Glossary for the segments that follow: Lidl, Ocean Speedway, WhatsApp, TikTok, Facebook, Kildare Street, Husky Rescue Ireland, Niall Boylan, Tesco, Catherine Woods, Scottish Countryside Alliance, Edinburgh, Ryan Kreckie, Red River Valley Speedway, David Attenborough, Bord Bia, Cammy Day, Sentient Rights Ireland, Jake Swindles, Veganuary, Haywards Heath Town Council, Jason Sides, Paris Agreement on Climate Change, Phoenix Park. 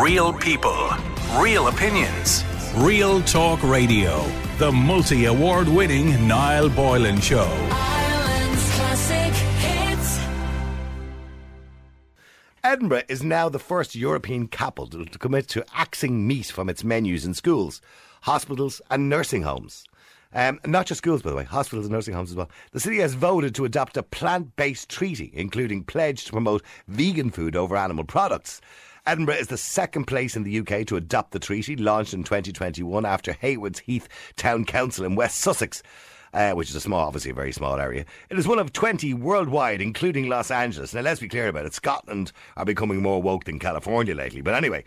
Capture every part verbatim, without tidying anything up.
Real people, real opinions, real talk radio. The multi-award winning Niall Boylan Show. Ireland's classic hits. Edinburgh is now the first European capital to commit to axing meat from its menus in schools, hospitals and nursing homes. Um, not just schools, by the way, hospitals and nursing homes as well. The city has voted to adopt a plant-based treaty, including pledge to promote vegan food over animal products. Edinburgh is the second place in the U K to adopt the treaty, launched in twenty twenty-one after Haywards Heath Town Council in West Sussex, uh, which is a small, obviously a very small area. It is one of twenty worldwide, including Los Angeles. Now, let's be clear about it. Scotland are becoming more woke than California lately. But anyway...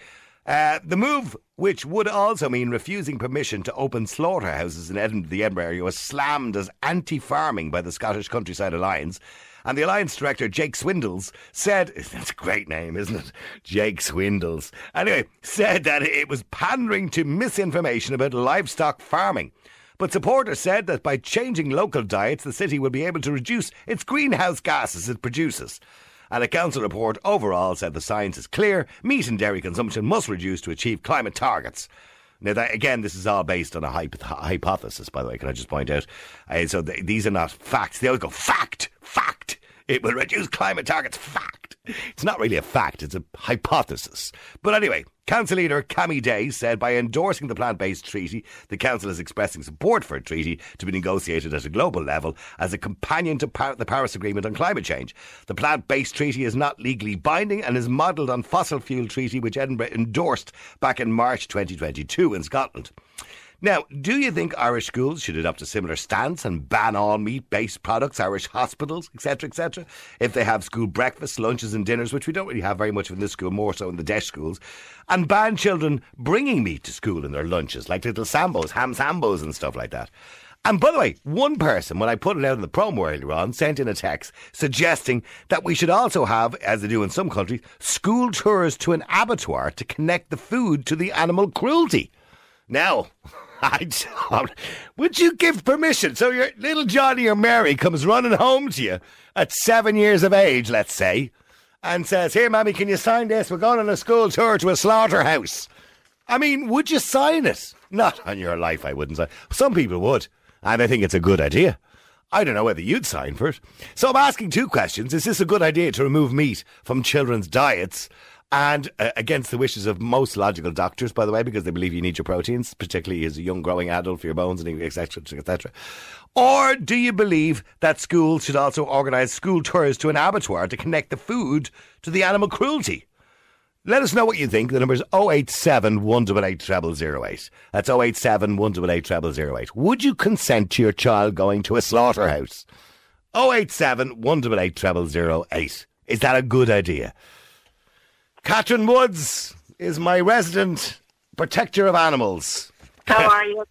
Uh, the move, which would also mean refusing permission to open slaughterhouses in Edinburgh, the Edinburgh area, was slammed as anti-farming by the Scottish Countryside Alliance. And the Alliance director, Jake Swindles, said... That's a great name, isn't it? Jake Swindles. Anyway, said that it was pandering to misinformation about livestock farming. But supporters said that by changing local diets, the city would be able to reduce its greenhouse gases it produces. And a council report overall said the science is clear. Meat and dairy consumption must reduce to achieve climate targets. Now, that, again, this is all based on a hypo- hypothesis, by the way, can I just point out? Uh, so th- these are not facts. They always go, fact, fact. It will reduce climate targets, fact. It's not really a fact, it's a hypothesis. But anyway, council leader Cammy Day said by endorsing the plant-based treaty, the council is expressing support for a treaty to be negotiated at a global level as a companion to par- the Paris Agreement on Climate Change. The plant-based treaty is not legally binding and is modelled on fossil fuel treaty which Edinburgh endorsed back in March twenty twenty-two in Scotland. Now, do you think Irish schools should adopt a similar stance and ban all meat-based products, Irish hospitals, et cetera, et cetera, if they have school breakfasts, lunches and dinners, which we don't really have very much of in this school, more so in the Desch schools, and ban children bringing meat to school in their lunches, like little sambos, ham sambos and stuff like that? And by the way, one person, when I put it out in the promo earlier on, sent in a text suggesting that we should also have, as they do in some countries, school tours to an abattoir to connect the food to the animal cruelty. Now... I don't. Would you give permission? So your little Johnny or Mary comes running home to you at seven years of age, let's say, and says, "Here, Mammy, can you sign this? We're going on a school tour to a slaughterhouse." I mean, would you sign it? Not on your life, I wouldn't sign. Some people would, and I think it's a good idea. I don't know whether you'd sign for it. So I'm asking two questions. Is this a good idea to remove meat from children's diets? And uh, against the wishes of most logical doctors, by the way, because they believe you need your proteins, particularly as a young growing adult for your bones, and et cetera, et cetera. Or do you believe that schools should also organise school tours to an abattoir to connect the food to the animal cruelty? Let us know what you think. The number is oh eight seven, one eight eight, zero zero zero eight. That's oh eight seven, one eight eight, zero zero zero eight. Would you consent to your child going to a slaughterhouse? oh eight seven, one eight eight, zero zero zero eight. Is that a good idea? Catherine Woods is my resident protector of animals. How are you?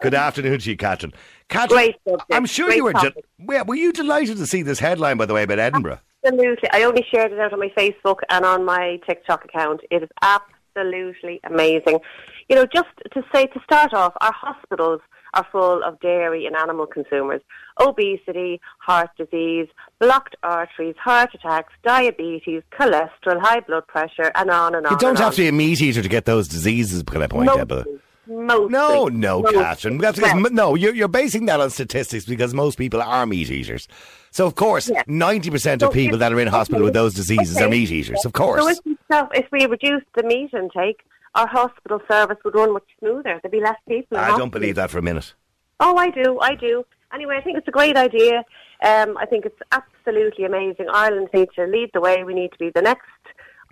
Good afternoon to you, Catherine. Catherine, great subject. I'm sure great you were. Del- yeah, were you delighted to see this headline, by the way, about Edinburgh? Absolutely. I only shared it out on my Facebook and on my TikTok account. It is absolutely amazing. You know, just to say, to start off, our hospitals are full of dairy and animal consumers. Obesity, heart disease, blocked arteries, heart attacks, diabetes, cholesterol, high blood pressure, and on and on. You don't have to be a meat eater to get those diseases, can I point out? Mostly. No, no, mostly. Catherine. That's, yes. No, you're, you're basing that on statistics because most people are meat eaters. So, of course, yes. ninety percent of people that are in hospital with those diseases okay. are meat eaters, of course. So if we, so if we reduce the meat intake, our hospital service would run much smoother. There'd be less people. I don't believe that for a minute. Oh, I do, I do. Anyway, I think it's a great idea. Um, I think it's absolutely amazing. Ireland needs to lead the way. We need to be the next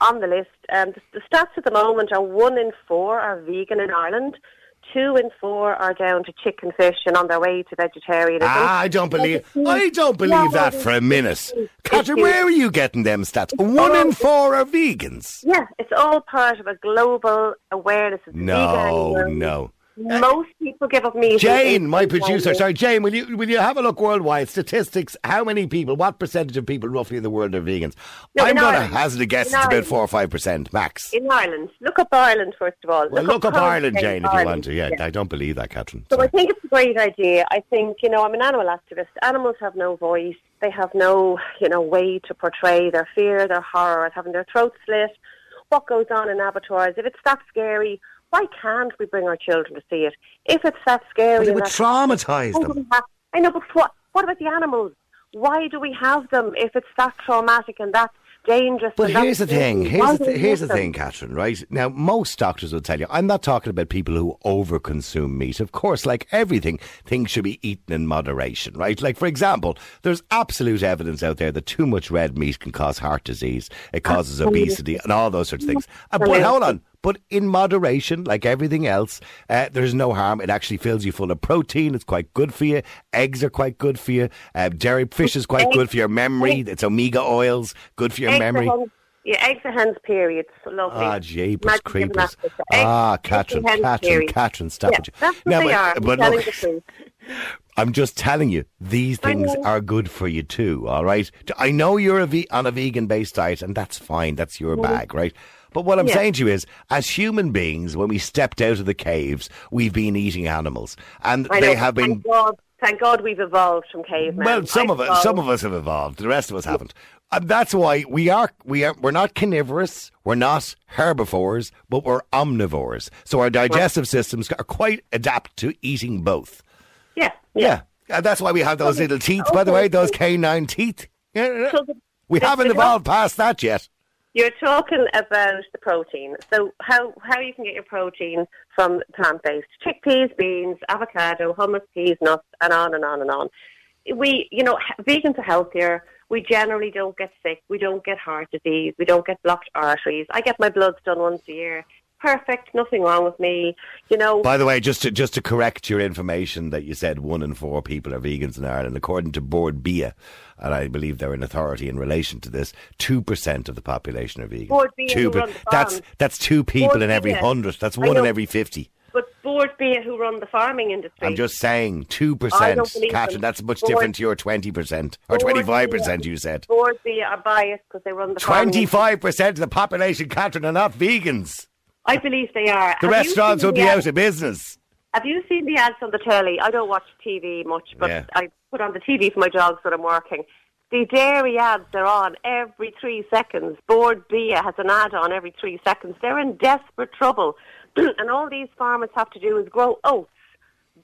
on the list. Um, the, the stats at the moment are one in four are vegan in Ireland. Two in four are down to chicken, fish, and on their way to vegetarianism. Ah, I don't believe I don't believe no, that for a minute. Catherine, where are you getting them stats? One all, in four are vegans. Yeah, it's all part of a global awareness of no, veganism. No, no. Most people give up meat. Jane, my producer, sorry, Jane, will you will you have a look worldwide? Statistics, how many people, what percentage of people roughly in the world are vegans? No, I'm going to hazard a guess, it's Ireland. About four or five percent, max. In Ireland. Look up Ireland, first of all. Well, look, look up, up Ireland, Jane, if you Ireland. Want to. Yeah, yeah, I don't believe that, Catherine. So sorry. I think it's a great idea. I think, you know, I'm an animal activist. Animals have no voice. They have no, you know, way to portray their fear, their horror at having their throats slit. what goes on in abattoirs. If it's that scary, why can't we bring our children to see it? If it's that scary... Well, it would traumatise them. I know, but what, what about the animals? Why do we have them if it's that traumatic and that dangerous? But here's the thing, here's the, th- here's the thing, Catherine, right? Now, most doctors will tell you, I'm not talking about people who overconsume meat. Of course, like everything, things should be eaten in moderation, right? Like, for example, there's absolute evidence out there that too much red meat can cause heart disease, it causes obesity and all those sorts of things. Uh, but hold on. But in moderation, like everything else, uh, there's no harm. It actually fills you full of protein. It's quite good for you. Eggs are quite good for you. Uh, dairy fish is quite eggs. good for your memory. It's omega oils, good for your eggs memory. Hens, yeah, eggs and hens, period. Lovely. Ah, jeepers creepers. Ah, Catherine, Catherine, Catherine, Catherine, stop yeah, it. That's what now, they but, are. But telling look, the truth. I'm just telling you, these things are good for you too, all right? I know you're a ve- on a vegan-based diet, and that's fine. That's your mm. bag, right? But what I'm yeah. saying to you is, as human beings, when we stepped out of the caves, we've been eating animals. And I they know, have been... Thank God, thank God we've evolved from cavemen. Well, some I've of us, some of us have evolved. The rest of us haven't. And that's why we are, we are, we're not carnivorous, we're not herbivores, but we're omnivores. So our digestive systems are quite adapt to eating both. Yeah. Yeah. yeah. And that's why we have those little teeth, by the way, those canine teeth. We haven't evolved past that yet. You're talking about the protein. So how, how you can get your protein from plant-based chickpeas, beans, avocado, hummus, peas, nuts, and on and on and on. We, you know, vegans are healthier. We generally don't get sick. We don't get heart disease. We don't get blocked arteries. I get my bloods done once a year. Perfect. Nothing wrong with me. You know. By the way, just to, just to correct your information that you said one in four people are vegans in Ireland, according to Bord Bia, and I believe they're an authority in relation to this, two percent of the population are vegan. Bord Bia two, per- that's, that's two people Bord in every Bia. hundred. That's one in every fifty. But Bord Bia, who run the farming industry... I'm just saying, two percent, Catherine, that's much Bord, different to your twenty percent, or Bord twenty-five percent Bia, you said. Bord Bia are biased because they run the farming twenty-five percent of the population, Catherine, are not vegans. I believe they are. The have restaurants would the be ads? out of business. Have you seen the ads on the telly? I don't watch T V much, but yeah. I put on the T V for my dogs when I'm working. The dairy ads are on every three seconds. Bord Bia has an ad on every three seconds. They're in desperate trouble. And all these farmers have to do is grow oats,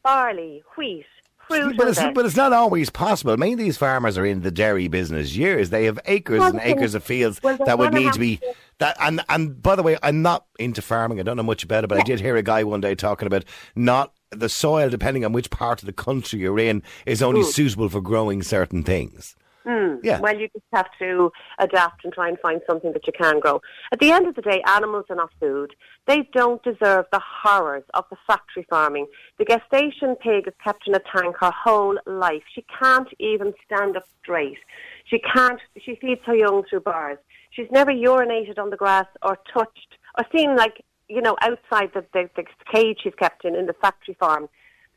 barley, wheat, fruit. But it's, but it's not always possible. Many of these farmers are in the dairy business years. They have acres well, and acres of fields well, that would need to be... That, and, and by the way, I'm not into farming. I don't know much about it, but I did hear a guy one day talking about not the soil, depending on which part of the country you're in, is only mm. suitable for growing certain things. Mm. Yeah. Well, you just have to adapt and try and find something that you can grow. At the end of the day, animals are not food. They don't deserve the horrors of the factory farming. The gestation pig is kept in a tank her whole life. She can't even stand up straight. She can't. She feeds her young through bars. She's never urinated on the grass or touched or seen, like, you know, outside the, the, the cage she's kept in, in the factory farm.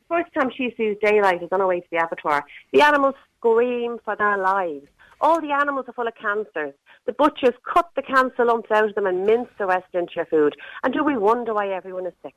The first time she sees daylight is on her way to the abattoir. The animals scream for their lives. All the animals are full of cancers. The butchers cut the cancer lumps out of them and mince the rest into your food. And do we wonder why everyone is sick?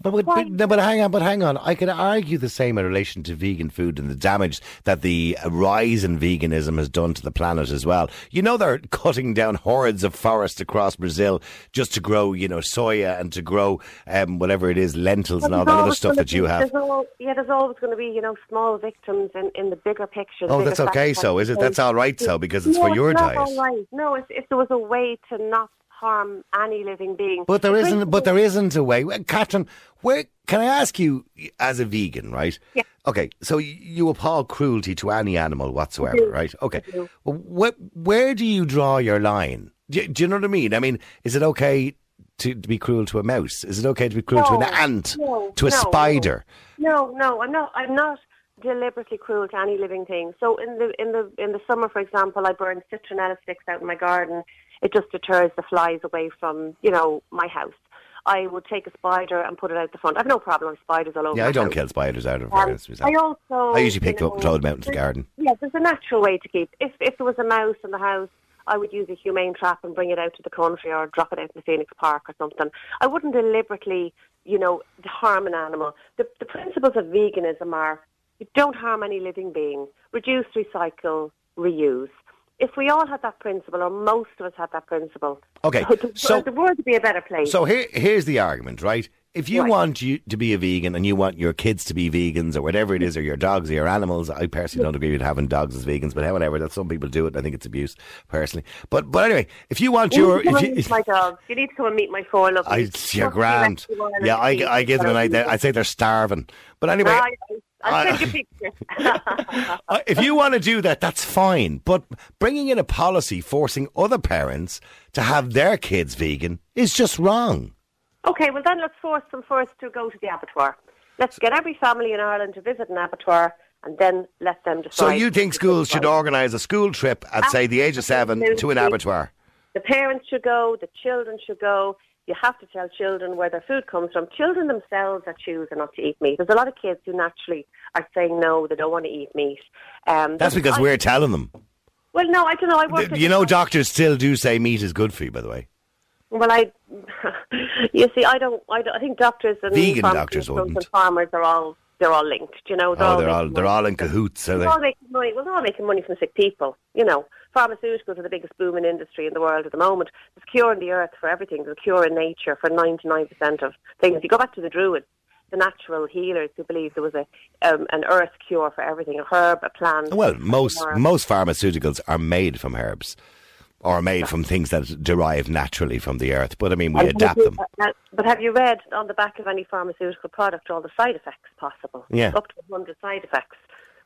But, but, no, but hang on, but hang on. I could argue the same in relation to vegan food and the damage that the rise in veganism has done to the planet as well. You know, they're cutting down hordes of forests across Brazil just to grow, you know, soya and to grow um, whatever it is, lentils but and all that other stuff that be, you have. There's all, yeah, there's always going to be, you know, small victims in, in the bigger picture. Oh, bigger that's okay, so is it? That's all right, so because it's no, for your it's diet. All right. No, if, if there was a way to not harm any living being. But there isn't. But there isn't a way, Catherine. Where can I ask you, as a vegan, right? Yeah. Okay, so you abhor cruelty to any animal whatsoever, right? Okay. Where where do you draw your line? Do you, do you know what I mean? I mean, is it okay to, to be cruel to a mouse? Is it okay to be cruel no, to an ant? No, to a no, spider? No, no, I'm not. I'm not deliberately cruel to any living thing. So in the in the in the summer, for example, I burn citronella sticks out in my garden. It just deters the flies away from, you know, my house. I would take a spider and put it out the front. I've no problem with spiders all over. Yeah, I don't house. kill spiders out of um, I also I usually pick them know, up and throw them out into the garden. Yeah, there's a natural way to keep. If if there was a mouse in the house, I would use a humane trap and bring it out to the country or drop it out in the Phoenix Park or something. I wouldn't deliberately, you know, harm an animal. The, the principles of veganism are: you don't harm any living being, reduce, recycle, reuse. if we all had that principle, or most of us had that principle, okay, so the, so, the world would be a better place. So here, here's the argument, right? If you right. want you to be a vegan and you want your kids to be vegans or whatever it is, or your dogs or your animals, I personally don't agree with having dogs as vegans, but however, that some people do it. I think it's abuse, personally. But but anyway, if you want you your... If you, if my dogs. You need to come and meet my four lovelies. You're grand. Yeah, I, I give them an idea. I'd say they're starving. But anyway... I, I, I'll take a picture. If you want to do that, that's fine. But bringing in a policy forcing other parents to have their kids vegan is just wrong. Okay, well then let's force them first to go to the abattoir. Let's get every family in Ireland to visit an abattoir and then let them decide. So you think schools should organise a school trip at, say, the age of seven to an abattoir? The parents should go, the children should go. You have to tell children where their food comes from. Children themselves are choosing not to eat meat. There's a lot of kids who naturally are saying no, they don't want to eat meat. Um, That's because I, we're telling them. Well, no, I don't know. I work. The, you know, doctors still do say meat is good for you, by the way. Well, I, you see, I don't, I don't. I think doctors and vegan doctors and farmers are all they're all linked. You know, they're oh, all they're all, they're all in cahoots. Are they're they? All making money. Well, they're all making money from sick people. You know, pharmaceuticals are the biggest booming industry in the world at the moment. There's a cure in the earth for everything. There's a cure in nature for ninety nine percent of things. You go back to the Druids, the natural healers who believed there was a um, an earth cure for everything, a herb, a plant. Well, most most pharmaceuticals are made from herbs. Or made from things that derive naturally from the earth. But, I mean, we and adapt you, them. Uh, but have you read on the back of any pharmaceutical product all the side effects possible? Yeah. Up to one hundred side effects.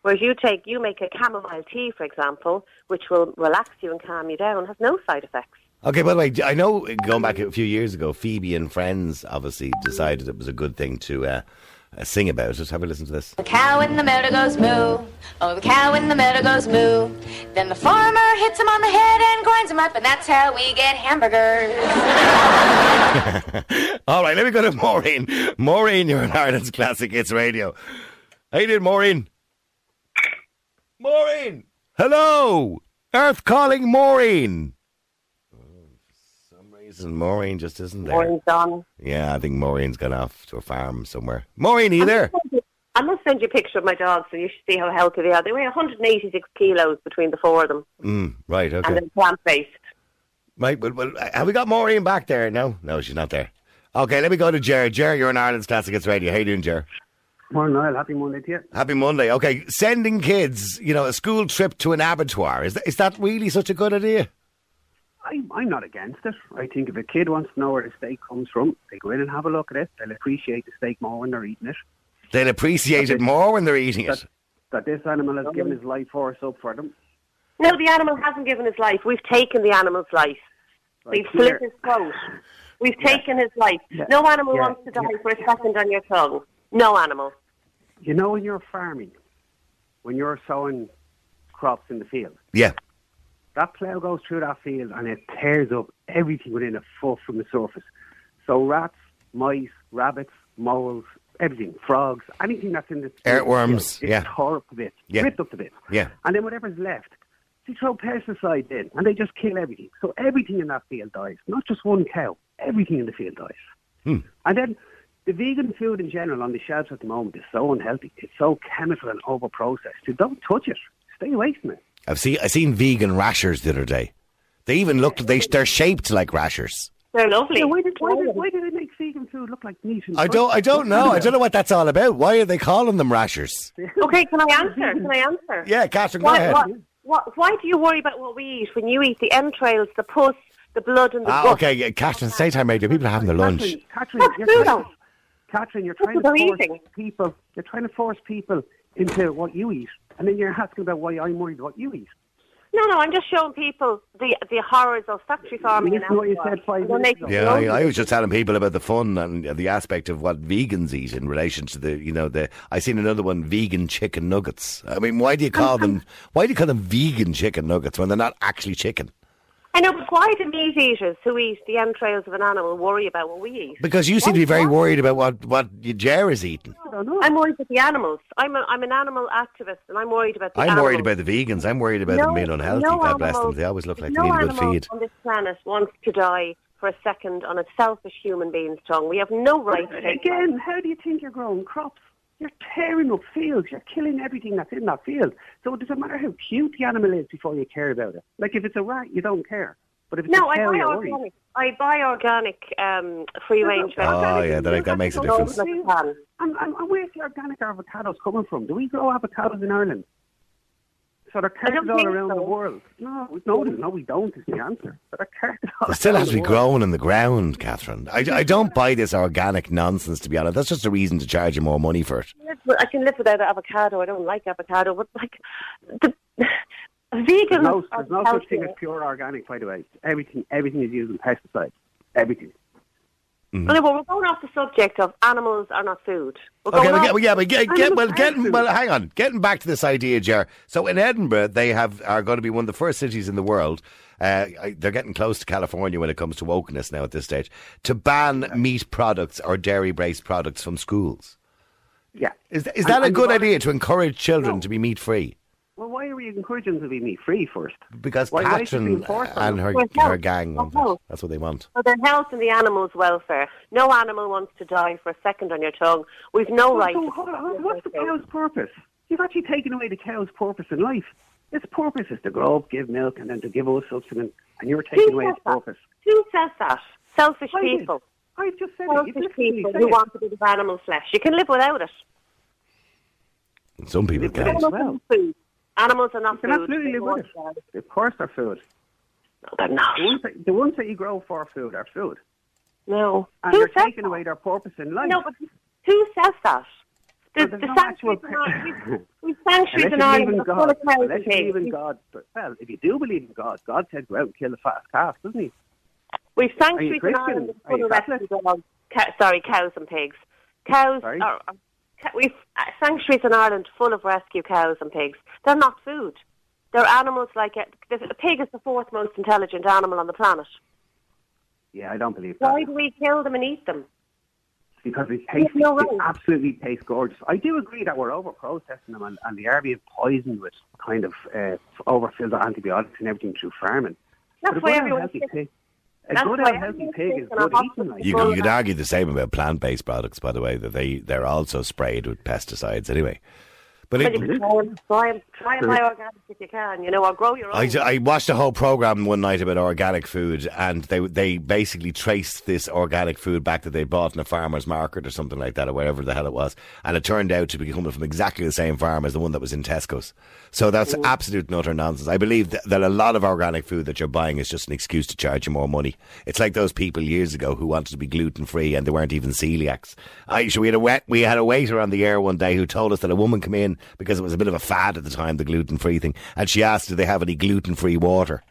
Whereas you take, you make a chamomile tea, for example, which will relax you and calm you down, has no side effects. Okay, by the way, I know going back a few years ago, Phoebe and Friends obviously decided it was a good thing to... Uh, Uh, sing about it. Just have a listen to this. The cow in the meadow goes moo. Oh, the cow in the meadow goes moo. Then the farmer hits him on the head and grinds him up, and that's how we get hamburgers. All right, let me go to Maureen. Maureen, you're in Ireland's Classic Hits Radio. How you doing, Maureen? Maureen! Hello! Earth calling Maureen! And Maureen just isn't there. Maureen's gone. Yeah, I think Maureen's gone off to a farm somewhere. Maureen, are you there? I must send you a picture of my dogs so you should see how healthy they are. They weigh one hundred eighty-six kilos between the four of them. Mm, right, okay. And they're plant-based. Right, well, well, have we got Maureen back there? No, no, she's not there. Okay, let me go to Ger. Ger, you're in Ireland's Classic Hits Radio. How you doing, Ger? Morning, Niall. Happy Monday to you. Happy Monday. Okay, sending kids, you know, a school trip to an abattoir. Is that, is that really such a good idea? I'm not against it. I think if a kid wants to know where the steak comes from, they go in and have a look at it. They'll appreciate the steak more when they're eating it. They'll appreciate it more when they're eating it. That this animal has given his life force up for them. No, the animal hasn't given his life. We've taken the animal's life. We've slit his throat. We've taken his life. No animal wants to die for a second on your tongue. No animal. You know, when you're farming, when you're sowing crops in the field. Yeah. That plough goes through that field and it tears up everything within a foot from the surface. So rats, mice, rabbits, moles, everything, frogs, anything that's in the earthworms, yeah, tore up the bit, yeah, ripped up the bit, yeah. And then whatever's left, they throw pesticides in and they just kill everything. So everything in that field dies, not just one cow. Everything in the field dies. Hmm. And then the vegan food in general on the shelves at the moment is so unhealthy. It's so chemical and overprocessed. So don't touch it. Stay away from it. I've seen I seen vegan rashers the other day. They even look they they're shaped like rashers. They're lovely. Yeah, why, did, why, did, why do they make vegan food look like meat? And I don't I don't know. I don't know what that's all about. Why are they calling them rashers? Okay, can I answer? Can I answer? Yeah, Catherine, go why, ahead. What, what, why do you worry about what we eat when you eat the entrails, the pus, the blood, and the ah, gut? Okay, yeah, Catherine, stay time radio. People are having their lunch. Catherine, Catherine, you're, trying, Catherine you're trying to force eating. people. You're trying to force people into what you eat. And then you're asking about why I'm worried what you eat. No, no, I'm just showing people the the horrors of factory farming. You know what you said five minutes ago. Yeah, I, I was just telling people about the fun and the aspect of what vegans eat in relation to the, you know, the. I seen another one, vegan chicken nuggets. I mean, why do you call them? Why do you call them vegan chicken nuggets when they're not actually chicken? I know, but why do meat eaters who eat the entrails of an animal worry about what we eat? Because you seem to be very worried about what, what Ger is eating. I don't know. I'm worried about the animals. I'm, a, I'm an animal activist and I'm worried about the I'm animals. I'm worried about the vegans. I'm worried about no, them being unhealthy. No God animals, bless them. They always look like no they need a good feed. No animal on this planet wants to die for a second on a selfish human being's tongue. We have no right but to take Again, that. How do you think you're growing crops? you're tearing up fields, you're killing everything that's in that field. So it doesn't matter how cute the animal is before you care about it. Like if it's a rat, you don't care. But if it's no, a cow, you're worried. I buy organic um, free-range vegetables. Oh, yeah, that, that makes a difference. And, and, and where's the organic avocados coming from? Do we grow avocados in Ireland? So they're carted all around so. the world. No, no, no, we don't is the answer. But they're carted all they still around have to be grown in the ground, Catherine. I, I don't buy this organic nonsense, to be honest. That's just a reason to charge you more money for it. I can live without avocado. I don't like avocado. But, like, the vegans There's no, there's no such thing as pure organic, by the way. Everything, everything is using pesticides. Everything. Mm-hmm. Well, we're going off the subject of animals are not food. We're okay, but, yeah, but get, get, well, getting, well, hang on. Getting back to this idea, Ger. So in Edinburgh, they have are going to be one of the first cities in the world. Uh, they're getting close to California when it comes to wokeness now at this stage to ban meat products or dairy-based products from schools. Yeah, is is that and, a and good idea to encourage children no. to be meat frat? Well, why are we encouraging them to be meat-free first? Because why Catherine why and her, her gang want that. That's what they want. For their health and the animals' welfare. No animal wants to die for a second on your tongue. We've no well, right... So, to hold on. What's the cow's purpose? You've actually taken away the cow's purpose in life. Its purpose is to grow up, give milk, and then to give us sustenance, and you're taking Who away its that? purpose. Who says that? Selfish I people. Did. I've just said Selfish it. people who it. want a bit of animal flesh. You can live without it. And some people can. As well. Food. Animals are not food. Absolutely they live with it. Of course they're food. No, they're not. The ones that, the ones that you grow for food are food. No. And who they're taking that? away their purpose in life. No, but who says that? The, well, the no sanctuaries in we sanctuaries in Ireland. Unless you believe in God. Well, if you do believe in God, God said, go out and kill a fat calf, doesn't he? We've sanctuaries in Ireland. Sorry, cows and pigs. Cows sorry? are... We've sanctuaries in Ireland full of rescue cows and pigs. They're not food. They're animals like a, a pig is the fourth most intelligent animal on the planet. Yeah, I don't believe that. Why do we kill them and eat them? Because it tastes no right. It absolutely tastes gorgeous. I do agree that we're over processing them and, and they are being poisoned with kind of uh, overfilled with antibiotics and everything through farming. That's why everyone's sick. A That's good healthy pig is good eating. Like you, you could argue the same about plant-based products, by the way, that they, they're also sprayed with pesticides anyway. But well, it, you try, try and buy organic if you can, you know, or grow your own. I, I watched a whole programme one night about organic food and they they basically traced this organic food back that they bought in a farmer's market or something like that or wherever the hell it was. And it turned out to be coming from exactly the same farm as the one that was in Tesco's. So that's mm. absolute and utter nonsense. I believe that, that a lot of organic food that you're buying is just an excuse to charge you more money. It's like those people years ago who wanted to be gluten-free and they weren't even celiacs. I, so we, had a wet, we had a waiter on the air one day who told us that a woman came in because it was a bit of a fad at the time, the gluten-free thing, and she asked if they have any gluten-free water.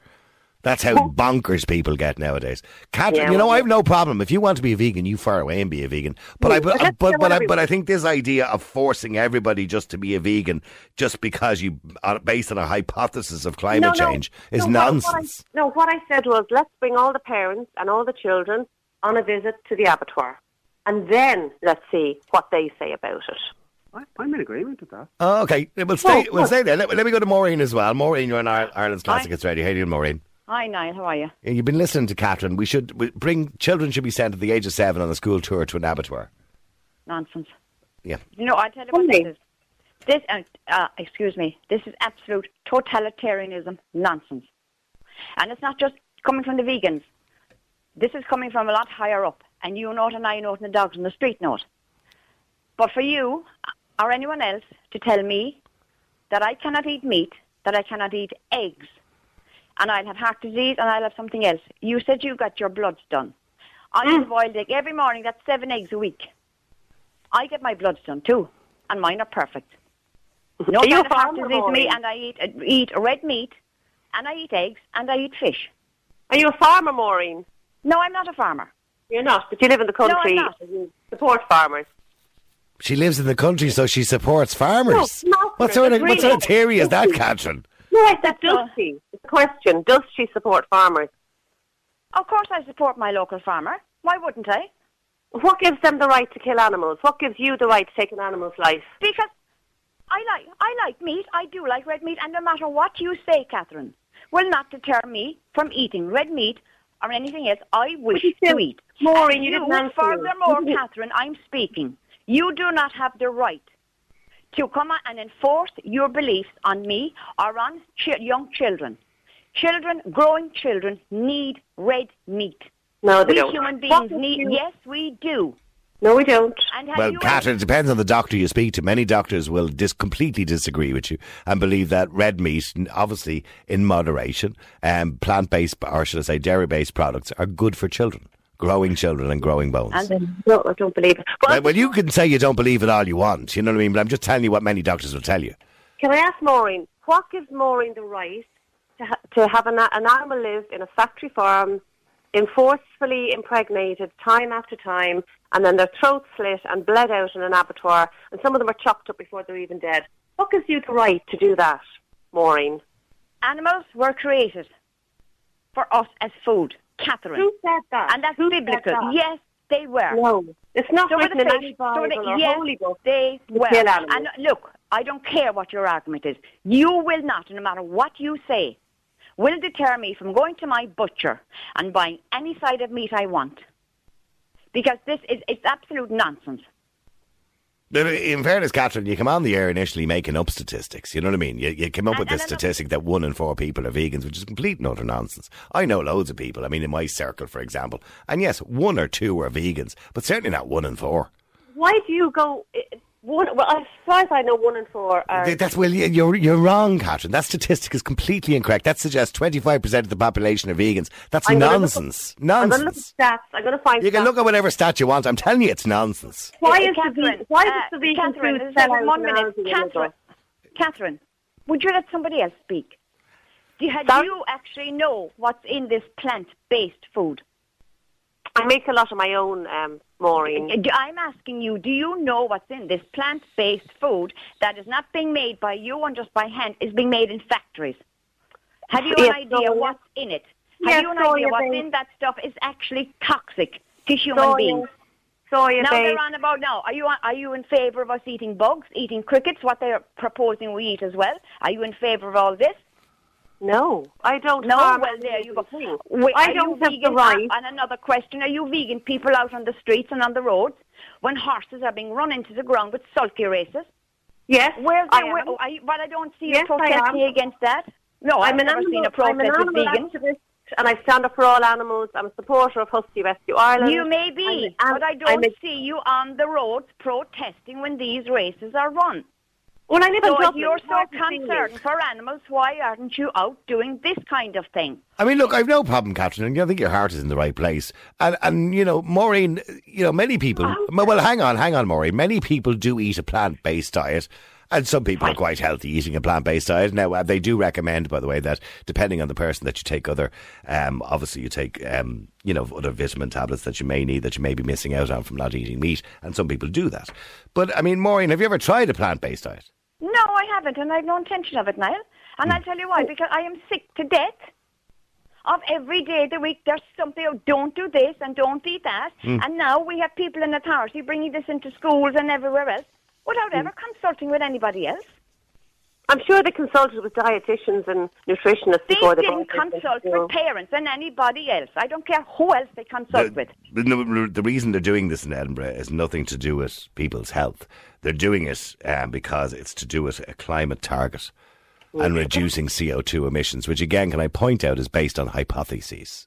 That's how bonkers people get nowadays. Catherine, yeah, you know, I have no problem. If you want to be a vegan, you far away and be a vegan. But I, but, but, but, I, but I think this idea of forcing everybody just to be a vegan just because you are based on a hypothesis of climate no, no, change is no, nonsense. What I, no, what I said was let's bring all the parents and all the children on a visit to the abattoir and then let's see what they say about it. I'm in agreement with that. Oh, okay. We'll stay, well, we'll stay there. Let, let me go to Maureen as well. Maureen, you're on Ireland's Classic Hits Radio. How are you doing, Maureen? Hi, Niall. How are you? You've been listening to Catherine. We should we bring... Children should be sent at the age of seven on a school tour to an abattoir. Nonsense. Yeah. You know, I'll tell you what this is. This, uh, uh, excuse me, this is absolute totalitarianism nonsense. And it's not just coming from the vegans. This is coming from a lot higher up. And you know it and I know it and the dogs on the street know it. But for you... or anyone else to tell me that I cannot eat meat, that I cannot eat eggs, and I'll have heart disease and I'll have something else. You said you got your bloods done. I eat mm. a boiled egg every morning. That's seven eggs a week. I get my bloods done too, and mine are perfect. No kind of heart disease to me, and I eat, eat red meat, and I eat eggs, and I eat fish. Are you a farmer, Maureen? No, I'm not a farmer. You're not, but you live in the country. No, I'm not. You support farmers. She lives in the country, so she supports farmers. No, what, sort of, really what sort of theory is that, Catherine? No, I said, does she? It's a question. Does she support farmers? Of course I support my local farmer. Why wouldn't I? What gives them the right to kill animals? What gives you the right to take an animal's life? Because I like I like meat. I do like red meat. And no matter what you say, Catherine, will not deter me from eating red meat or anything else I wish to eat. Maureen, you didn't answer. Furthermore, Catherine, I'm speaking. You do not have the right to come and enforce your beliefs on me or on ch- young children. Children, growing children, need red meat. No, they we don't. Human beings need, you? Yes, we do. No, we don't. Well, Catherine, it depends on the doctor you speak to. Many doctors will dis- completely disagree with you and believe that red meat, obviously in moderation, um, plant-based, or should I say dairy-based products are good for children, growing children and growing bones. And then, no, I don't believe it. Well, well, you can say you don't believe it all you want, you know what I mean? But I'm just telling you what many doctors will tell you. Can I ask Maureen, what gives Maureen the right to, ha- to have an, an animal live in a factory farm, enforcefully impregnated time after time, and then their throats slit and bled out in an abattoir, and some of them are chopped up before they're even dead? What gives you the right to do that, Maureen? Animals were created for us as food, Catherine. Who said that? And that's Who biblical. That? Yes, they were. No, it's not so written in any Bible so or yes, holy book. They were. And look, I don't care what your argument is. You will not, no matter what you say, will deter me from going to my butcher and buying any side of meat I want. Because this is it's absolute nonsense. In fairness, Catherine, you come on the air initially making up statistics, you know what I mean? You, you came up and, with this statistic that one in four people are vegans, which is complete and utter nonsense. I know loads of people, I mean, in my circle, for example. And yes, one or two are vegans, but certainly not one in four. Why do you go... One, well, as far as I know, one in four are... That's, well, you're, you're wrong, Catherine. That statistic is completely incorrect. That suggests twenty-five percent of the population are vegans. That's I'm nonsense. Up, nonsense. I'm going to look at stats. I'm going to find You stats. Can look at whatever stat you want. I'm telling you, it's nonsense. Why is Catherine, the, why uh, does the vegan Catherine, food sell out one minute. Catherine, Catherine, would you let somebody else speak? Do you, do you actually know what's in this plant-based food? I make a lot of my own, um, Maureen. I'm asking you, do you know what's in this plant-based food that is not being made by you and just by hand, is being made in factories? Have you yes, an idea so what's yes. in it? Have yes, you an so idea what's based. in that stuff is actually toxic to human so beings? So now based. they're on about now. Are you on, are you in favour of us eating bugs, eating crickets, what they're proposing we eat as well? Are you in favour of all this? No, I don't. No, well, there you go. Wait, I don't have the right. And another question: are you vegan people out on the streets and on the roads when horses are being run into the ground with sulky races? Yes, where's I where, oh, I, but I don't see yes, a protest against that. No, I'm I've never animal, seen a protest with vegans. And I stand up for all animals. I'm a supporter of Husky Rescue Ireland. You may be, I'm, but I don't a, see you on the roads protesting when these races are run. Well, I live so in Dublin, if you're so concerned for animals, why aren't you out doing this kind of thing? I mean, look, I've no problem, Catherine. I think your heart is in the right place. And, and you know, Maureen, you know, many people... Oh. Well, hang on, hang on, Maureen. Many people do eat a plant-based diet. And some people are quite healthy eating a plant-based diet. Now, they do recommend, by the way, that depending on the person that you take other... Um, obviously, you take... Um, you know, other vitamin tablets that you may need that you may be missing out on from not eating meat. And some people do that. But, I mean, Maureen, have you ever tried a plant-based diet? No, I haven't, and I have no intention of it, Niall. And I'll tell you why, because I am sick to death of every day of the week there's something, oh, don't do this and don't eat that. Mm. And now we have people in authority bringing this into schools and everywhere else without mm. ever consulting with anybody else. I'm sure they consulted with dietitians and nutritionists they before they didn't consult this, with parents and anybody else. I don't care who else they consult the, with. No, the reason they're doing this in Edinburgh is nothing to do with people's health. They're doing it um, because it's to do with a climate target mm. and reducing C O two emissions, which again, can I point out, is based on hypotheses.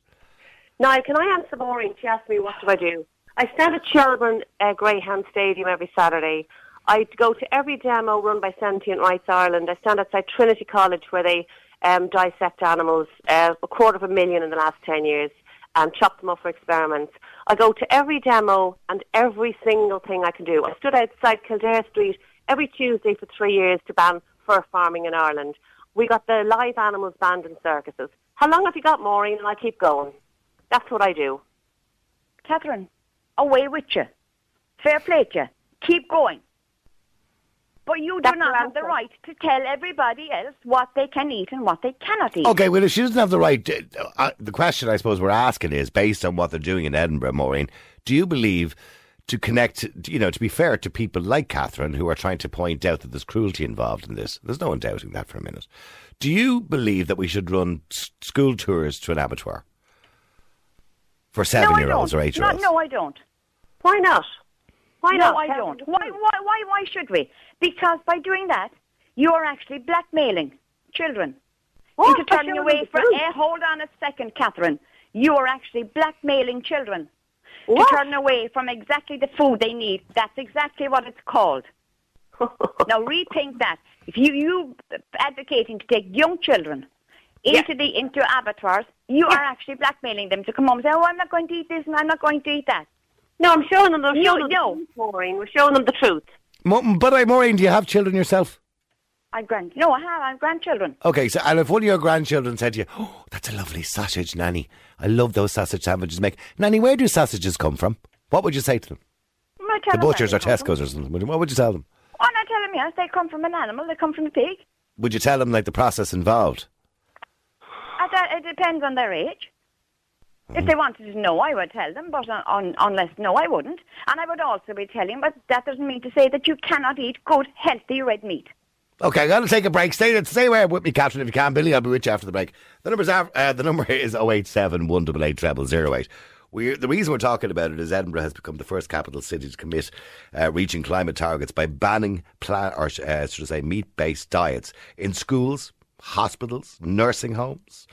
Now, can I answer Maureen? She asked me, what do I do? I stand at Shelburne uh, Greyhound Stadium every Saturday. I go to every demo run by Sentient Rights Ireland. I stand outside Trinity College where they um, dissect animals, uh, a quarter of a million in the last ten years, and chop them up for experiments. I go to every demo and every single thing I can do. I stood outside Kildare Street every Tuesday for three years to ban fur farming in Ireland. We got the live animals banned in circuses. How long have you got, Maureen? And I keep going. That's what I do. Catherine, away with you. Fair play to you. Keep going. But you do not have the right to tell everybody else what they can eat and what they cannot eat. Okay, well, if she doesn't have the right... Uh, the question, I suppose, we're asking is, based on what they're doing in Edinburgh, Maureen, do you believe, to connect, you know, to be fair to people like Catherine, who are trying to point out that there's cruelty involved in this, there's no one doubting that for a minute, do you believe that we should run s- school tours to an abattoir for seven-year-olds no, or eight-year-olds? No, no, I don't. Why not? Why no, not? I don't. Why, why, why, why should we? Because by doing that, you are actually blackmailing children oh, into turning away from... Eh, hold on a second, Catherine. You are actually blackmailing children what? to turn away from exactly the food they need. That's exactly what it's called. Now rethink that. If you you advocating to take young children into yeah. the into abattoirs, you yeah. are actually blackmailing them to come home and say, "Oh, I'm not going to eat this, and I'm not going to eat that." No, I'm showing them. Showing you, them no, the truth, Maureen. We're showing them the truth. M- but I, Maureen, do you have children yourself? I grand. No, I have. I have grandchildren. Okay, so and if one of your grandchildren said to you, "Oh, that's a lovely sausage, Nanny. I love those sausage sandwiches." Make Nanny, where do sausages come from? What would you say to them? The butchers or Tesco's or something. What would you tell them? Oh, no, tell them yes. They come from an animal. They come from a pig. Would you tell them like the process involved? It depends on their age. Mm. If they wanted to know, I would tell them, but on, on, unless, no, I wouldn't. And I would also be telling, but that doesn't mean to say that you cannot eat good, healthy red meat. Okay, I'm going to take a break. Stay, stay away with me, Catherine, if you can. Billy, I'll be with you after the break. The, numbers are, uh, the number is oh eight seven, one eight eight, double oh eight. We're, the reason we're talking about it is Edinburgh has become the first capital city to commit uh, reaching climate targets by banning plant, or uh, should I say, meat-based diets in schools, hospitals, nursing homes,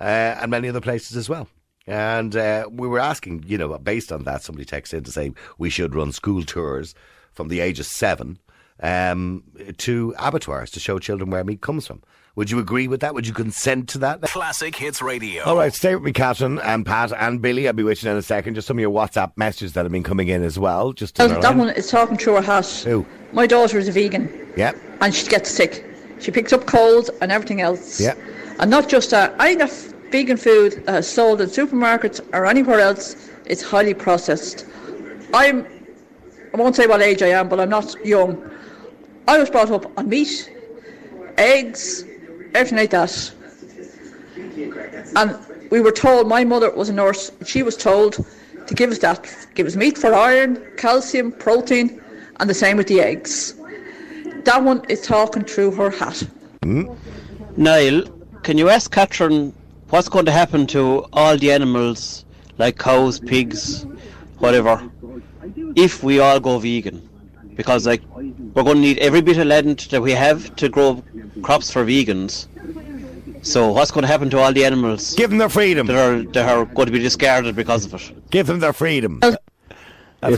uh, and many other places as well. And uh, we were asking, you know, based on that, somebody texted in to say we should run school tours from the age of seven um, to abattoirs to show children where meat comes from. Would you agree with that? Would you consent to that? Classic Hits Radio. All right, stay with me, Catherine and Pat and Billy. I'll be waiting in a second. Just some of your WhatsApp messages that have been coming in as well. Just oh, that one is talking through her hat. Who? My daughter is a vegan. Yeah. And she gets sick. She picks up colds and everything else. Yeah. And not just that. Any of vegan food that is sold in supermarkets or anywhere else is highly processed. I'm, I won't say what age I am, but I'm not young. I was brought up on meat, eggs, everything like that. And we were told, my mother was a nurse, she was told to give us that. Give us meat for iron, calcium, protein, and the same with the eggs. That one is talking through her hat. Mm. Niall, can you ask Catherine what's going to happen to all the animals, like cows, pigs, whatever, if we all go vegan? Because like we're going to need every bit of land that we have to grow crops for vegans. So what's going to happen to all the animals? Give them their freedom. That are, that are going to be discarded because of it. Give them their freedom. That's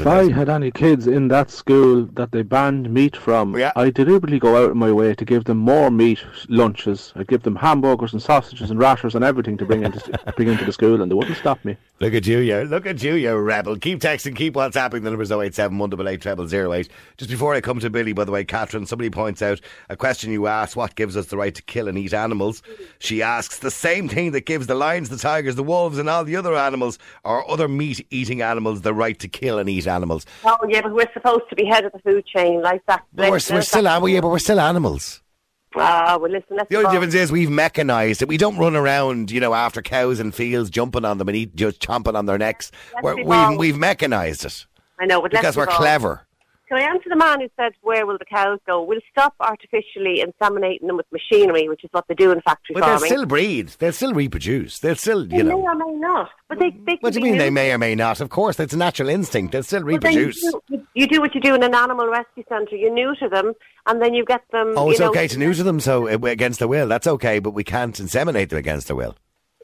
if I had any kids in that school that they banned meat from, yeah. I deliberately go out of my way to give them more meat lunches. I give them hamburgers and sausages and rashers and everything to bring into bring into the school, and they wouldn't stop me. Look at you, you look at you, you rebel. Keep texting, keep WhatsApping. The number is oh eight seven, one eight eight, double oh eight. Just before I come to Billy, by the way, Catherine, somebody points out a question you asked: what gives us the right to kill and eat animals? She asks the same thing that gives the lions, the tigers, the wolves, and all the other animals or other meat-eating animals the right to kill and eat. Animals. Oh yeah, but we're supposed to be head of the food chain, like that. But we're, we're still, that. Yeah, but we're still animals. Ah, uh, well, listen. Let's the only difference is we've mechanised it. We don't run around, you know, after cows and fields, jumping on them and eat, just chomping on their necks. We're, we've we've mechanised it. I know, but because we're clever. Can I answer the man who said, "Where will the cows go?" We'll stop artificially inseminating them with machinery, which is what they do in factory but farming. But they'll still breed. They'll still reproduce. They'll still, you they know. They may or may not. But they. they what do you mean new. They may or may not? Of course, that's a natural instinct. They'll still reproduce. You do, you do what you do in an animal rescue centre. You neuter them, and then you get them. Oh, it's you know, okay to neuter them, so against their will. That's okay, but we can't inseminate them against their will.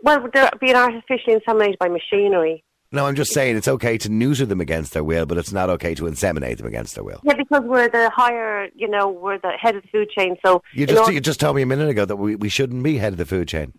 Well, they're being artificially inseminated by machinery. No, I'm just saying it's okay to neuter them against their will, but it's not okay to inseminate them against their will. Yeah, because we're the higher, you know, we're the head of the food chain, so... You just you just told me a minute ago that we, we shouldn't be head of the food chain.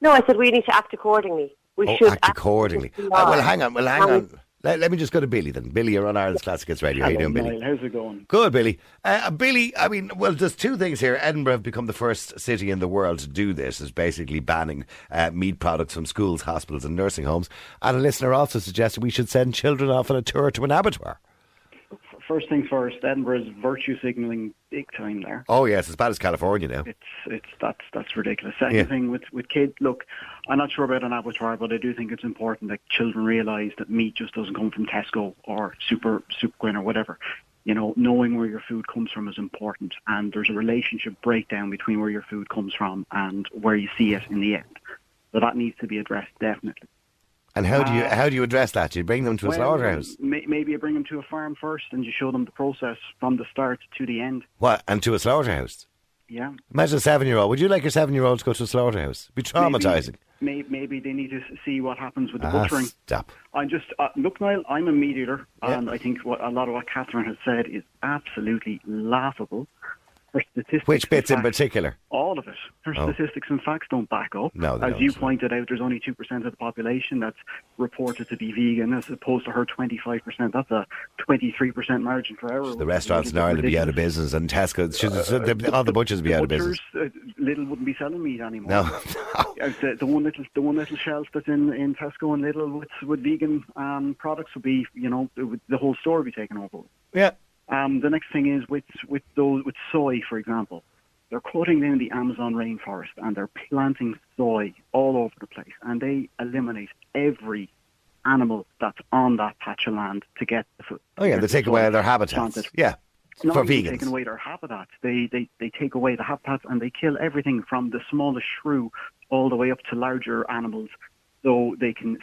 No, I said we need to act accordingly. We oh, should act, act accordingly. Uh, well, hang on, well, hang and on. Let, let me just go to Billy then. Billy, you're on Ireland's Classic Hits Radio. How you doing, Billy? How's it going? Good, Billy. Uh, Billy, I mean, well, there's two things here. Edinburgh have become the first city in the world to do this, is basically banning uh, meat products from schools, hospitals and nursing homes. And a listener also suggested we should send children off on a tour to an abattoir. First thing first, Edinburgh's virtue signalling big time there. Oh yes, as bad as California now. It's it's that's that's ridiculous. Second yeah. thing with with kids, look, I'm not sure about an abattoir, but I do think it's important that children realise that meat just doesn't come from Tesco or Super Supergrin or whatever. You know, knowing where your food comes from is important, and there's a relationship breakdown between where your food comes from and where you see it in the end. So that needs to be addressed definitely. And how do you uh, how do you address that? Do you bring them to a well, slaughterhouse? May, maybe you bring them to a farm first, and you show them the process from the start to the end. What? And to a slaughterhouse? Yeah. Imagine a seven-year-old. Would you like your seven-year-old to go to a slaughterhouse? It'd be traumatising. Maybe, maybe they need to see what happens with the ah, butchering. Stop. I'm just uh, look, Niall. I'm a meat eater, yeah. and I think what, a lot of what Catherine has said is absolutely laughable. Her statistics Which bits in particular? All of it. Her oh. statistics and facts don't back up. No, they As don't. You pointed out, there's only two percent of the population that's reported to be vegan, as opposed to her twenty-five percent. That's a twenty-three percent margin for error. So the restaurants in Ireland would be out of business, and Tesco, should, uh, should, the, all the butchers would be out of business. Uh, Lidl wouldn't be selling meat anymore. No. the, the, one little, the one little shelf that's in, in Tesco and Lidl with, with vegan um, products would be, you know, would, the whole store would be taken over. Yeah. Um, the next thing is with with those, with soy, for example. They're cutting down the Amazon rainforest and they're planting soy all over the place, and they eliminate every animal that's on that patch of land to get the food. Oh yeah, they take away their habitats. Planted. Yeah, Not for vegans. They take away their habitats. They, they they take away the habitats and they kill everything from the smallest shrew all the way up to larger animals, so they can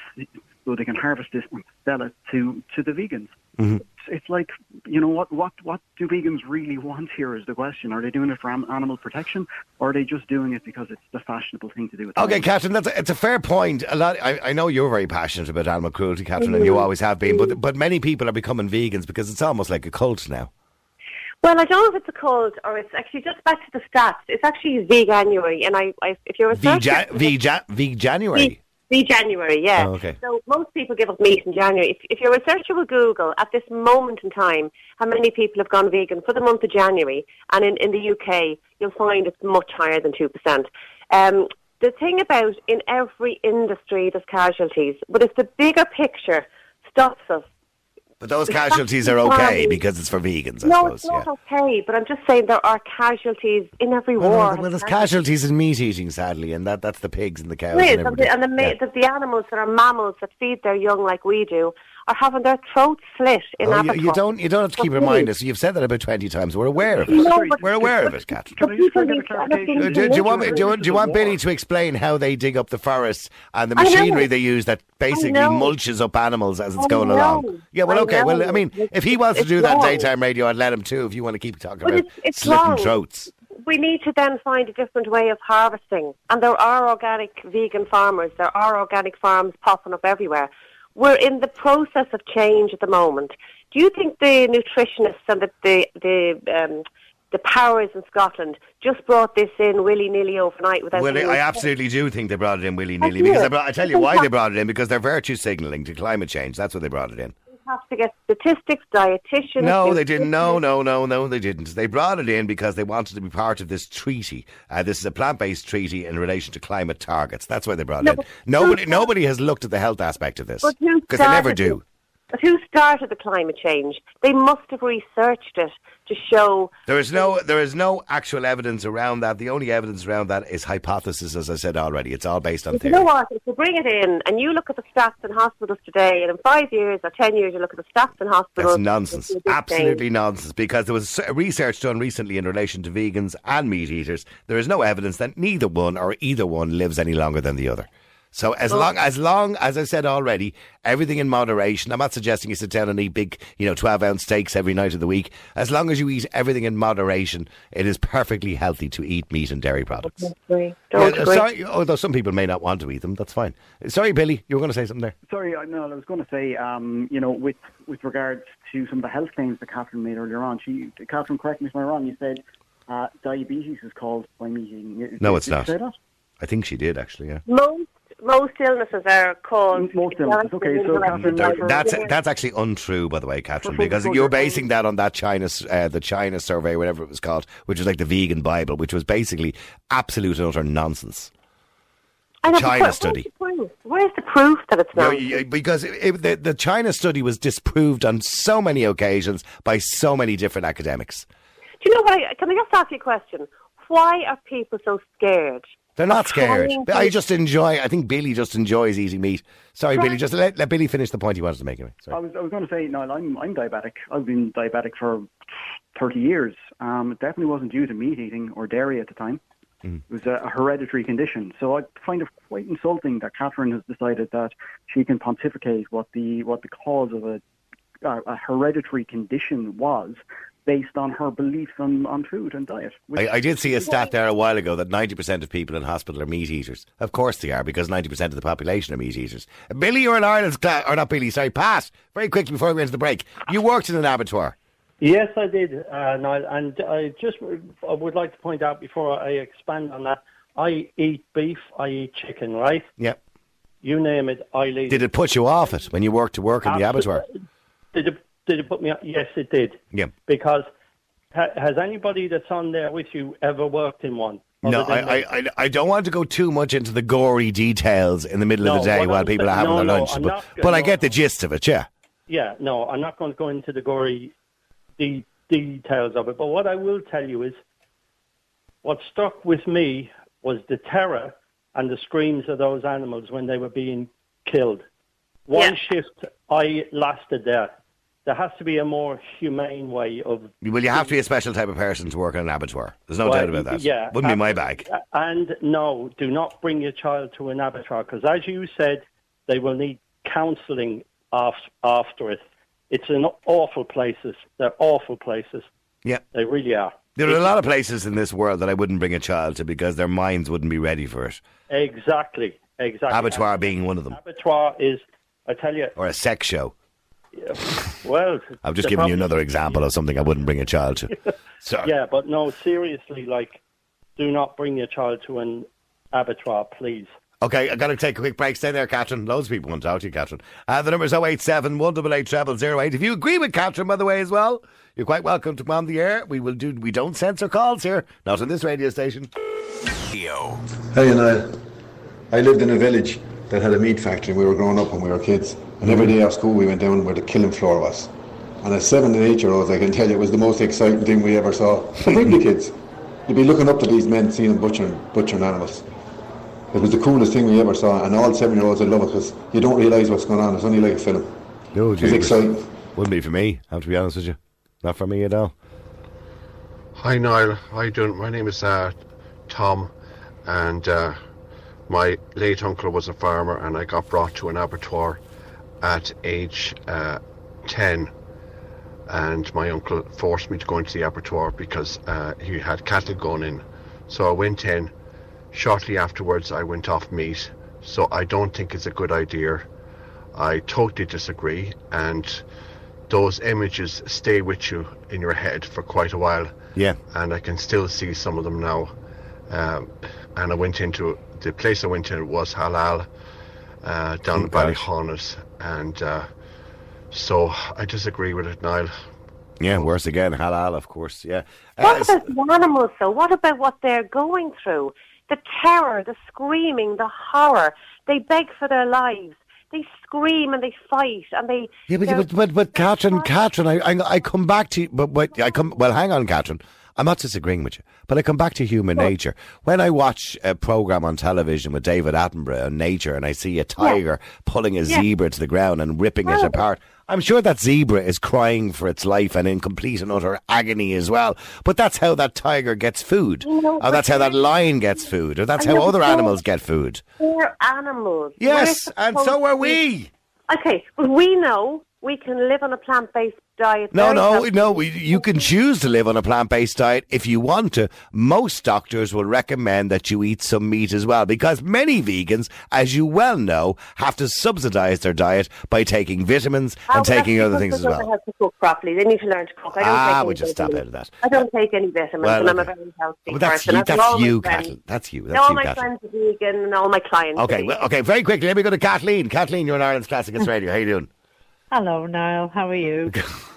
so they can harvest this and sell it to to the vegans. Mm-hmm. It's like, you know, what, what what do vegans really want here is the question. Are they doing it for animal protection, or are they just doing it because it's the fashionable thing to do? With okay, Catherine, that's a, it's a fair point. A lot. I, I know you're very passionate about animal cruelty, Catherine, and you always have been, but but many people are becoming vegans because it's almost like a cult now. Well, I don't know if it's a cult, or it's actually just back to the stats. It's actually Veganuary, and I, I if you're a Vegan, Vegan, Veganuary. The January, yeah. Oh, okay. So most people give up meat in January. If, if your researcher will Google at this moment in time how many people have gone vegan for the month of January, and in, in the U K, you'll find it's much higher than two percent. Um, the thing about in every industry there's casualties, but if the bigger picture stops us. But those casualties are okay because it's for vegans, I no, suppose. No, it's not yeah. okay, but I'm just saying there are casualties in every well, war. Well, well, there's casualties in meat eating, sadly, and that, that's the pigs and the cows. It is, and, and, the, and the, yeah. the, the animals that are mammals that feed their young like we do are having their throats slit in oh, abattoirs. You, you, don't, you don't have to keep reminding us. You've said that about twenty times. We're aware of it. No, We're aware but, of it, Catherine. Can I just get a clarification? Do you want, do you, do you want Billy to explain how they dig up the forests and the machinery they use that basically mulches up animals as it's going along? Yeah, well, okay. Well, I mean, if he wants to do that daytime radio, I'd let him too, if you want to keep talking about slitting throats. We need to then find a different way of harvesting. And there are organic vegan farmers. There are organic farms popping up everywhere. We're in the process of change at the moment. Do you think the nutritionists and the the the, um, the powers in Scotland just brought this in willy-nilly overnight? Without well, I absolutely do think they brought it in willy-nilly. I because I, brought, I tell you why they brought it in, because they're virtue signalling to climate change. That's what they brought it in. Have to get statistics, dietitians. No, they didn't. No, no, no, no, they didn't. They brought it in because they wanted to be part of this treaty. Uh, this is a plant-based treaty in relation to climate targets. That's why they brought no, it in. Nobody, nobody has looked at the health aspect of this, because they never do. But who started the climate change? They must have researched it to show... There is no there is no actual evidence around that. The only evidence around that is hypothesis, as I said already. It's all based on theory. You know what? If you bring it in and you look at the stats in hospitals today, and in five years or ten years you look at the stats in hospitals... That's nonsense. Absolutely nonsense. Because there was research done recently in relation to vegans and meat eaters. There is no evidence that neither one or either one lives any longer than the other. So as long as long as I said already, everything in moderation. I'm not suggesting you sit down and eat big, you know, twelve ounce steaks every night of the week. As long as you eat everything in moderation, it is perfectly healthy to eat meat and dairy products. Don't agree. Don't agree. Sorry, although some people may not want to eat them, that's fine. Sorry, Billy, you were going to say something there. Sorry, no, I was going to say, um, you know, with with regards to some of the health claims that Catherine made earlier on. She, Catherine, correct me if I'm wrong. You said uh, diabetes is caused by meat eating. No, it's not. Did you say that? I think she did actually. Yeah. No. Most illnesses are caused. Most illnesses, okay. So Catherine, that's that's actually untrue, by the way, Catherine, because you're basing that on that China, uh, the China survey, whatever it was called, which was like the vegan Bible, which was basically absolute and utter nonsense. The China study. Where's the proof that it's not? No, because it, it, the, the China study was disproved on so many occasions by so many different academics. Do you know what? I, can I just ask you a question? Why are people so scared? They're not scared. I just enjoy, I think Billy just enjoys eating meat. Sorry, right. Billy, just let, let Billy finish the point he wanted to make. Anyway. I was I was going to say, Niall, I'm, I'm diabetic. I've been diabetic for thirty years. Um, it definitely wasn't due to meat eating or dairy at the time. Mm. It was a hereditary condition. So I find it quite insulting that Catherine has decided that she can pontificate what the what the cause of a, a hereditary condition was, based on her beliefs on, on food and diet. I, I did see a stat there a while ago that ninety percent of people in hospital are meat eaters. Of course they are, because ninety percent of the population are meat eaters. Billy, you're in Ireland's class, or not Billy, sorry, Pat, very quickly before we enter the break. You worked in an abattoir. Yes, I did, uh, Niall, and I just I would like to point out before I expand on that, I eat beef, I eat chicken, right? Yep. You name it, I leave. Did it put you off it when you worked to work in Absolutely. The abattoir? Did it Did it put me on? Yes, it did. Yeah. Because ha- has anybody that's on there with you ever worked in one? No, I, I, I, I don't want to go too much into the gory details in the middle no, of the day while I'm people saying, are having no, their lunch. No, but not, but no, I get the gist of it, yeah. Yeah, no, I'm not going to go into the gory de- details of it. But what I will tell you is what stuck with me was the terror and the screams of those animals when they were being killed. One yeah. shift I lasted there. There has to be a more humane way of... Well, you have to be a special type of person to work in an abattoir. There's no well, doubt about that. Yeah, wouldn't be my bag. And no, do not bring your child to an abattoir, because as you said, they will need counselling after, after it. It's an awful places. They're awful places. Yeah. They really are. There are a lot of places in this world that I wouldn't bring a child to because their minds wouldn't be ready for it. Exactly. Exactly. Abattoir and being one of them. Abattoir is, I tell you... Or a sex show. Well, I'm just giving problem, you another example of something I wouldn't bring a child to. Sorry. Yeah, but no, seriously, like, do not bring your child to an abattoir, please. Okay, I've got to take a quick break. Stay there, Catherine. Loads of people want to talk to you, Catherine. Uh, the number's oh eight seven, one eight eight, double oh eight. If you agree with Catherine, by the way, as well, you're quite welcome to come on the air. We will do. We don't censor calls here, not on this radio station. Yo. Hey, Niall. I lived in a village that had a meat factory. We were growing up when we were kids. And every day after school we went down where the killing floor was. And as seven and eight year olds, I can tell you, it was the most exciting thing we ever saw. Particularly kids. You'd be looking up to these men, seeing them butchering, butchering animals. It was the coolest thing we ever saw, and all seven year olds would love it because you don't realise what's going on. It's only like a film. No, it was exciting. Wouldn't be for me, I have to be honest with you. Not for me at all. Hi Niall, how you doing? My name is uh, Tom, and uh, my late uncle was a farmer, and I got brought to an abattoir at age uh, ten, and my uncle forced me to go into the abattoir because uh, he had cattle going in. So I went in. Shortly afterwards I went off meat, so I don't think it's a good idea. I totally disagree, and those images stay with you in your head for quite a while. Yeah. And I can still see some of them now. Um, and I went into the place I went to was halal uh, down in Ballyhonus. And uh, so I disagree with it, Niall. Yeah, worse again, halal, of course. Yeah. What uh, about the animals, though? What about what they're going through? The terror, the screaming, the horror. They beg for their lives. They scream and they fight and they. Yeah, but but but, but Catherine, Catherine, I, I I come back to you, but but I come. Well, hang on, Catherine. I'm not disagreeing with you, but I come back to human yeah. nature. When I watch a programme on television with David Attenborough on nature and I see a tiger yeah. pulling a yeah. zebra to the ground and ripping yeah. it apart, I'm sure that zebra is crying for its life and in complete and utter agony as well. But that's how that tiger gets food. You know, or that's how that lion gets food. Or that's how other animals get food. We're animals. Yes, we're and so are we. Okay, but we know we can live on a plant-based diet. No, no, no. You can choose to live on a plant-based diet if you want to. Most doctors will recommend that you eat some meat as well, because many vegans, as you well know, have to subsidise their diet by taking vitamins and oh, taking other things as well. They don't have to cook properly. They need to learn to cook. I don't ah, we just stop out of that. I don't take any vitamins, well, and I'm okay. a very healthy well, that's person. You, that's you, Kathleen. That's you. That's all you, my Kathleen. Friends are vegan, and all my clients. Okay, well, okay. Very quickly, let me go to Kathleen. Kathleen, you're on Ireland's Classicus Radio. How you doing? Hello, Niall. How are you?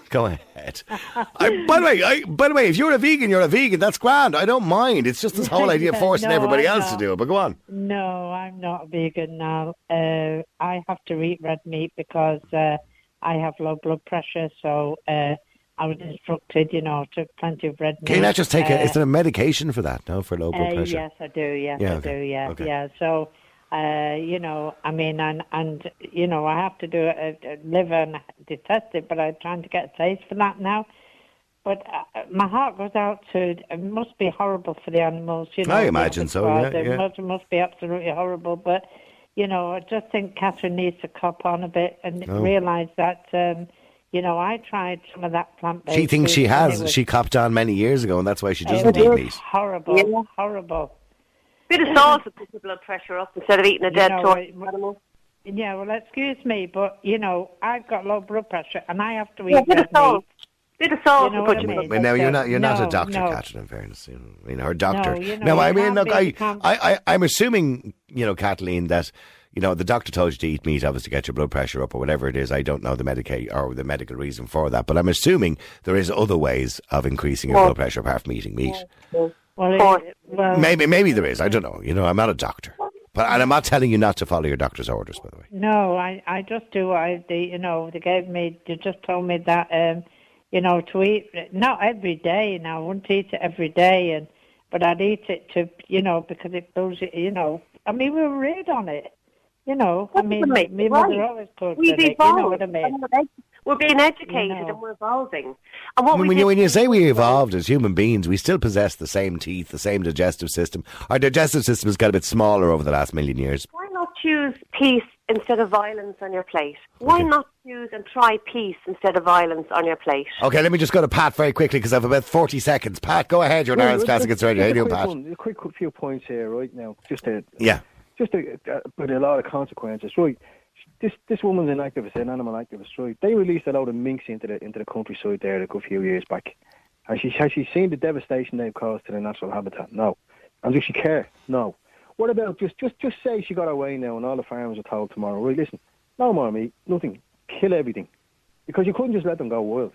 Go ahead. I, by the way, I, by the way, if you're a vegan, you're a vegan. That's grand. I don't mind. It's just this whole idea of forcing no, everybody I'm else not. to do it. But go on. No, I'm not vegan now. Uh, I have to eat red meat because uh, I have low blood pressure. So uh, I was instructed, you know, to plenty of red meat. Can you not just take uh, a? Is there a medication for that? No, for low blood uh, pressure. Yes, I do. Yes, yeah, I okay. do. Yeah, okay. yeah. So. Uh, you know, I mean, and, and, you know, I have to do it, uh, live and detest it, but I'm trying to get a taste for that now. But my heart goes out to it. It must be horrible for the animals. You know, I imagine so, yeah, yeah. It must, must be absolutely horrible. But, you know, I just think Catherine needs to cop on a bit and oh. realise that, um, you know, I tried some of that plant-based. She thinks she has. Was, she copped on many years ago, and that's why she doesn't eat meat. Horrible, yeah. horrible. Bit of sauce would put people on pressure up instead of eating a dead tortoise animal. Yeah, well, excuse me, but, you know, I've got low blood pressure, and I have to eat yeah, bit of salt. meat. Bit of salt. You know I mean? Now, you're not, you're no, not a doctor, no. Catherine, in fairness. You know, I mean, her doctor. No, you know, now, I mean, look, I, I, I, I'm assuming, you know, Kathleen, that, you know, the doctor told you to eat meat, obviously, to get your blood pressure up or whatever it is. I don't know the medica- or the medical reason for that, but I'm assuming there is other ways of increasing your well, blood pressure apart from eating meat. Well, well, well, maybe maybe there is. I don't know. You know, I'm not a doctor. But and I'm not telling you not to follow your doctor's orders, by the way. No, I, I just do. I, they, you know, they gave me, they just told me that, um, you know, to eat, not every day, you know, I wouldn't eat it every day, and but I'd eat it to, you know, because it builds, you know, I mean, we were reared on it, you know. That's I mean, my right. mother always put it, you know what I mean. We're being educated, you know, and we're evolving. And what I mean, we when, you, when you say we evolved as human beings, we still possess the same teeth, the same digestive system. Our digestive system has got a bit smaller over the last million years. Why not choose peace instead of violence on your plate? Why okay. not choose and try peace instead of violence on your plate? Okay, let me just go to Pat very quickly because I have about forty seconds. Pat, go ahead. You're an Ireland's Classic It's Radio. How are you doing, Pat? One, a quick few points here, right now. Just a, yeah. Just a, uh, but a lot of consequences, right? This this woman's an activist, an animal activist, right? They released a load of minks into the into the countryside there a good few years back, and she has she seen the devastation they've caused to the natural habitat? No. And does she care? No. What about just just just say she got her way now, and all the farmers are told tomorrow, right? Listen, no more meat, nothing, kill everything, because you couldn't just let them go wild.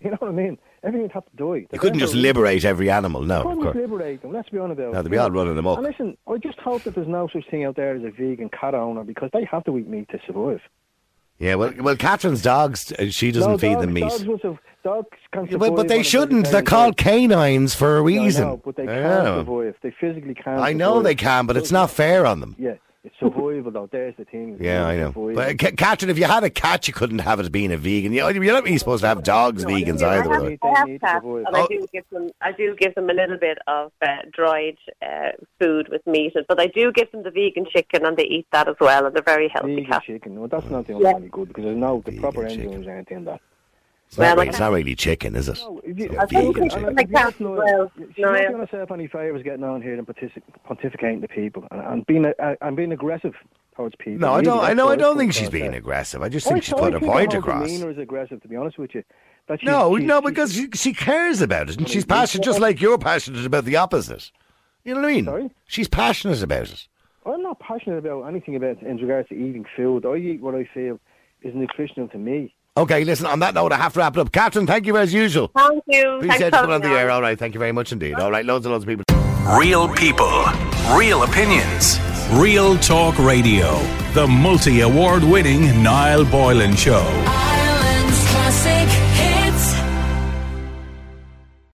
You know what I mean? Everything would have to die. The you couldn't just liberate every animal, no. You couldn't of course. liberate them, let's be honest about it. No, they'd be all running them up. And listen, I just hope that there's no such thing out there as a vegan cat owner because they have to eat meat to survive. Yeah, well, well, Catherine's dogs, she doesn't no, feed dogs, them meat. Dogs will survive. Dogs can survive. But, but they shouldn't. They're called canines for a reason. No, no, but they can't yeah. survive. They physically can't I know survive. they can, but it's not fair on them. Yeah. It's survival, though. There's the thing. It's yeah, I know. But, C- Catherine, if you had a cat, you couldn't have it being a vegan. You're not really supposed to have dogs no, vegans I either. I have, either. I have cats, and oh. I do give them. I do give them a little bit of uh, dried uh, food with meat, but I do give them the vegan chicken, and they eat that as well, and they're very healthy vegan cats. Vegan chicken. Well, that's not the only yeah. good because there's no the vegan proper enzymes or anything in that. It's, well, not really, it's not really chicken, is it? No, if you, I think it's chicken. Like that. She's well, no, not doing herself any favours getting on here and pontific- pontificating to people and, and being uh, and being aggressive towards people. No, I don't. I know. I don't think she's being aggressive. I just think I, she's I put her point across. Demeanour is aggressive, to be honest with you. That she's, no, she's, no, because she, she cares about it, and she's passionate, just like you're passionate about the opposite. You know what I mean? Sorry? She's passionate about it. I'm not passionate about anything about in regards to eating food. I eat what I feel is nutritional to me. Okay, listen, on that note, I have to wrap it up. Catherine, thank you as usual. Thank you. Appreciate coming on the air. All right, thank you very much indeed. All right, loads and loads of people. Real people, real opinions, real talk radio. The multi-award winning Niall Boylan Show.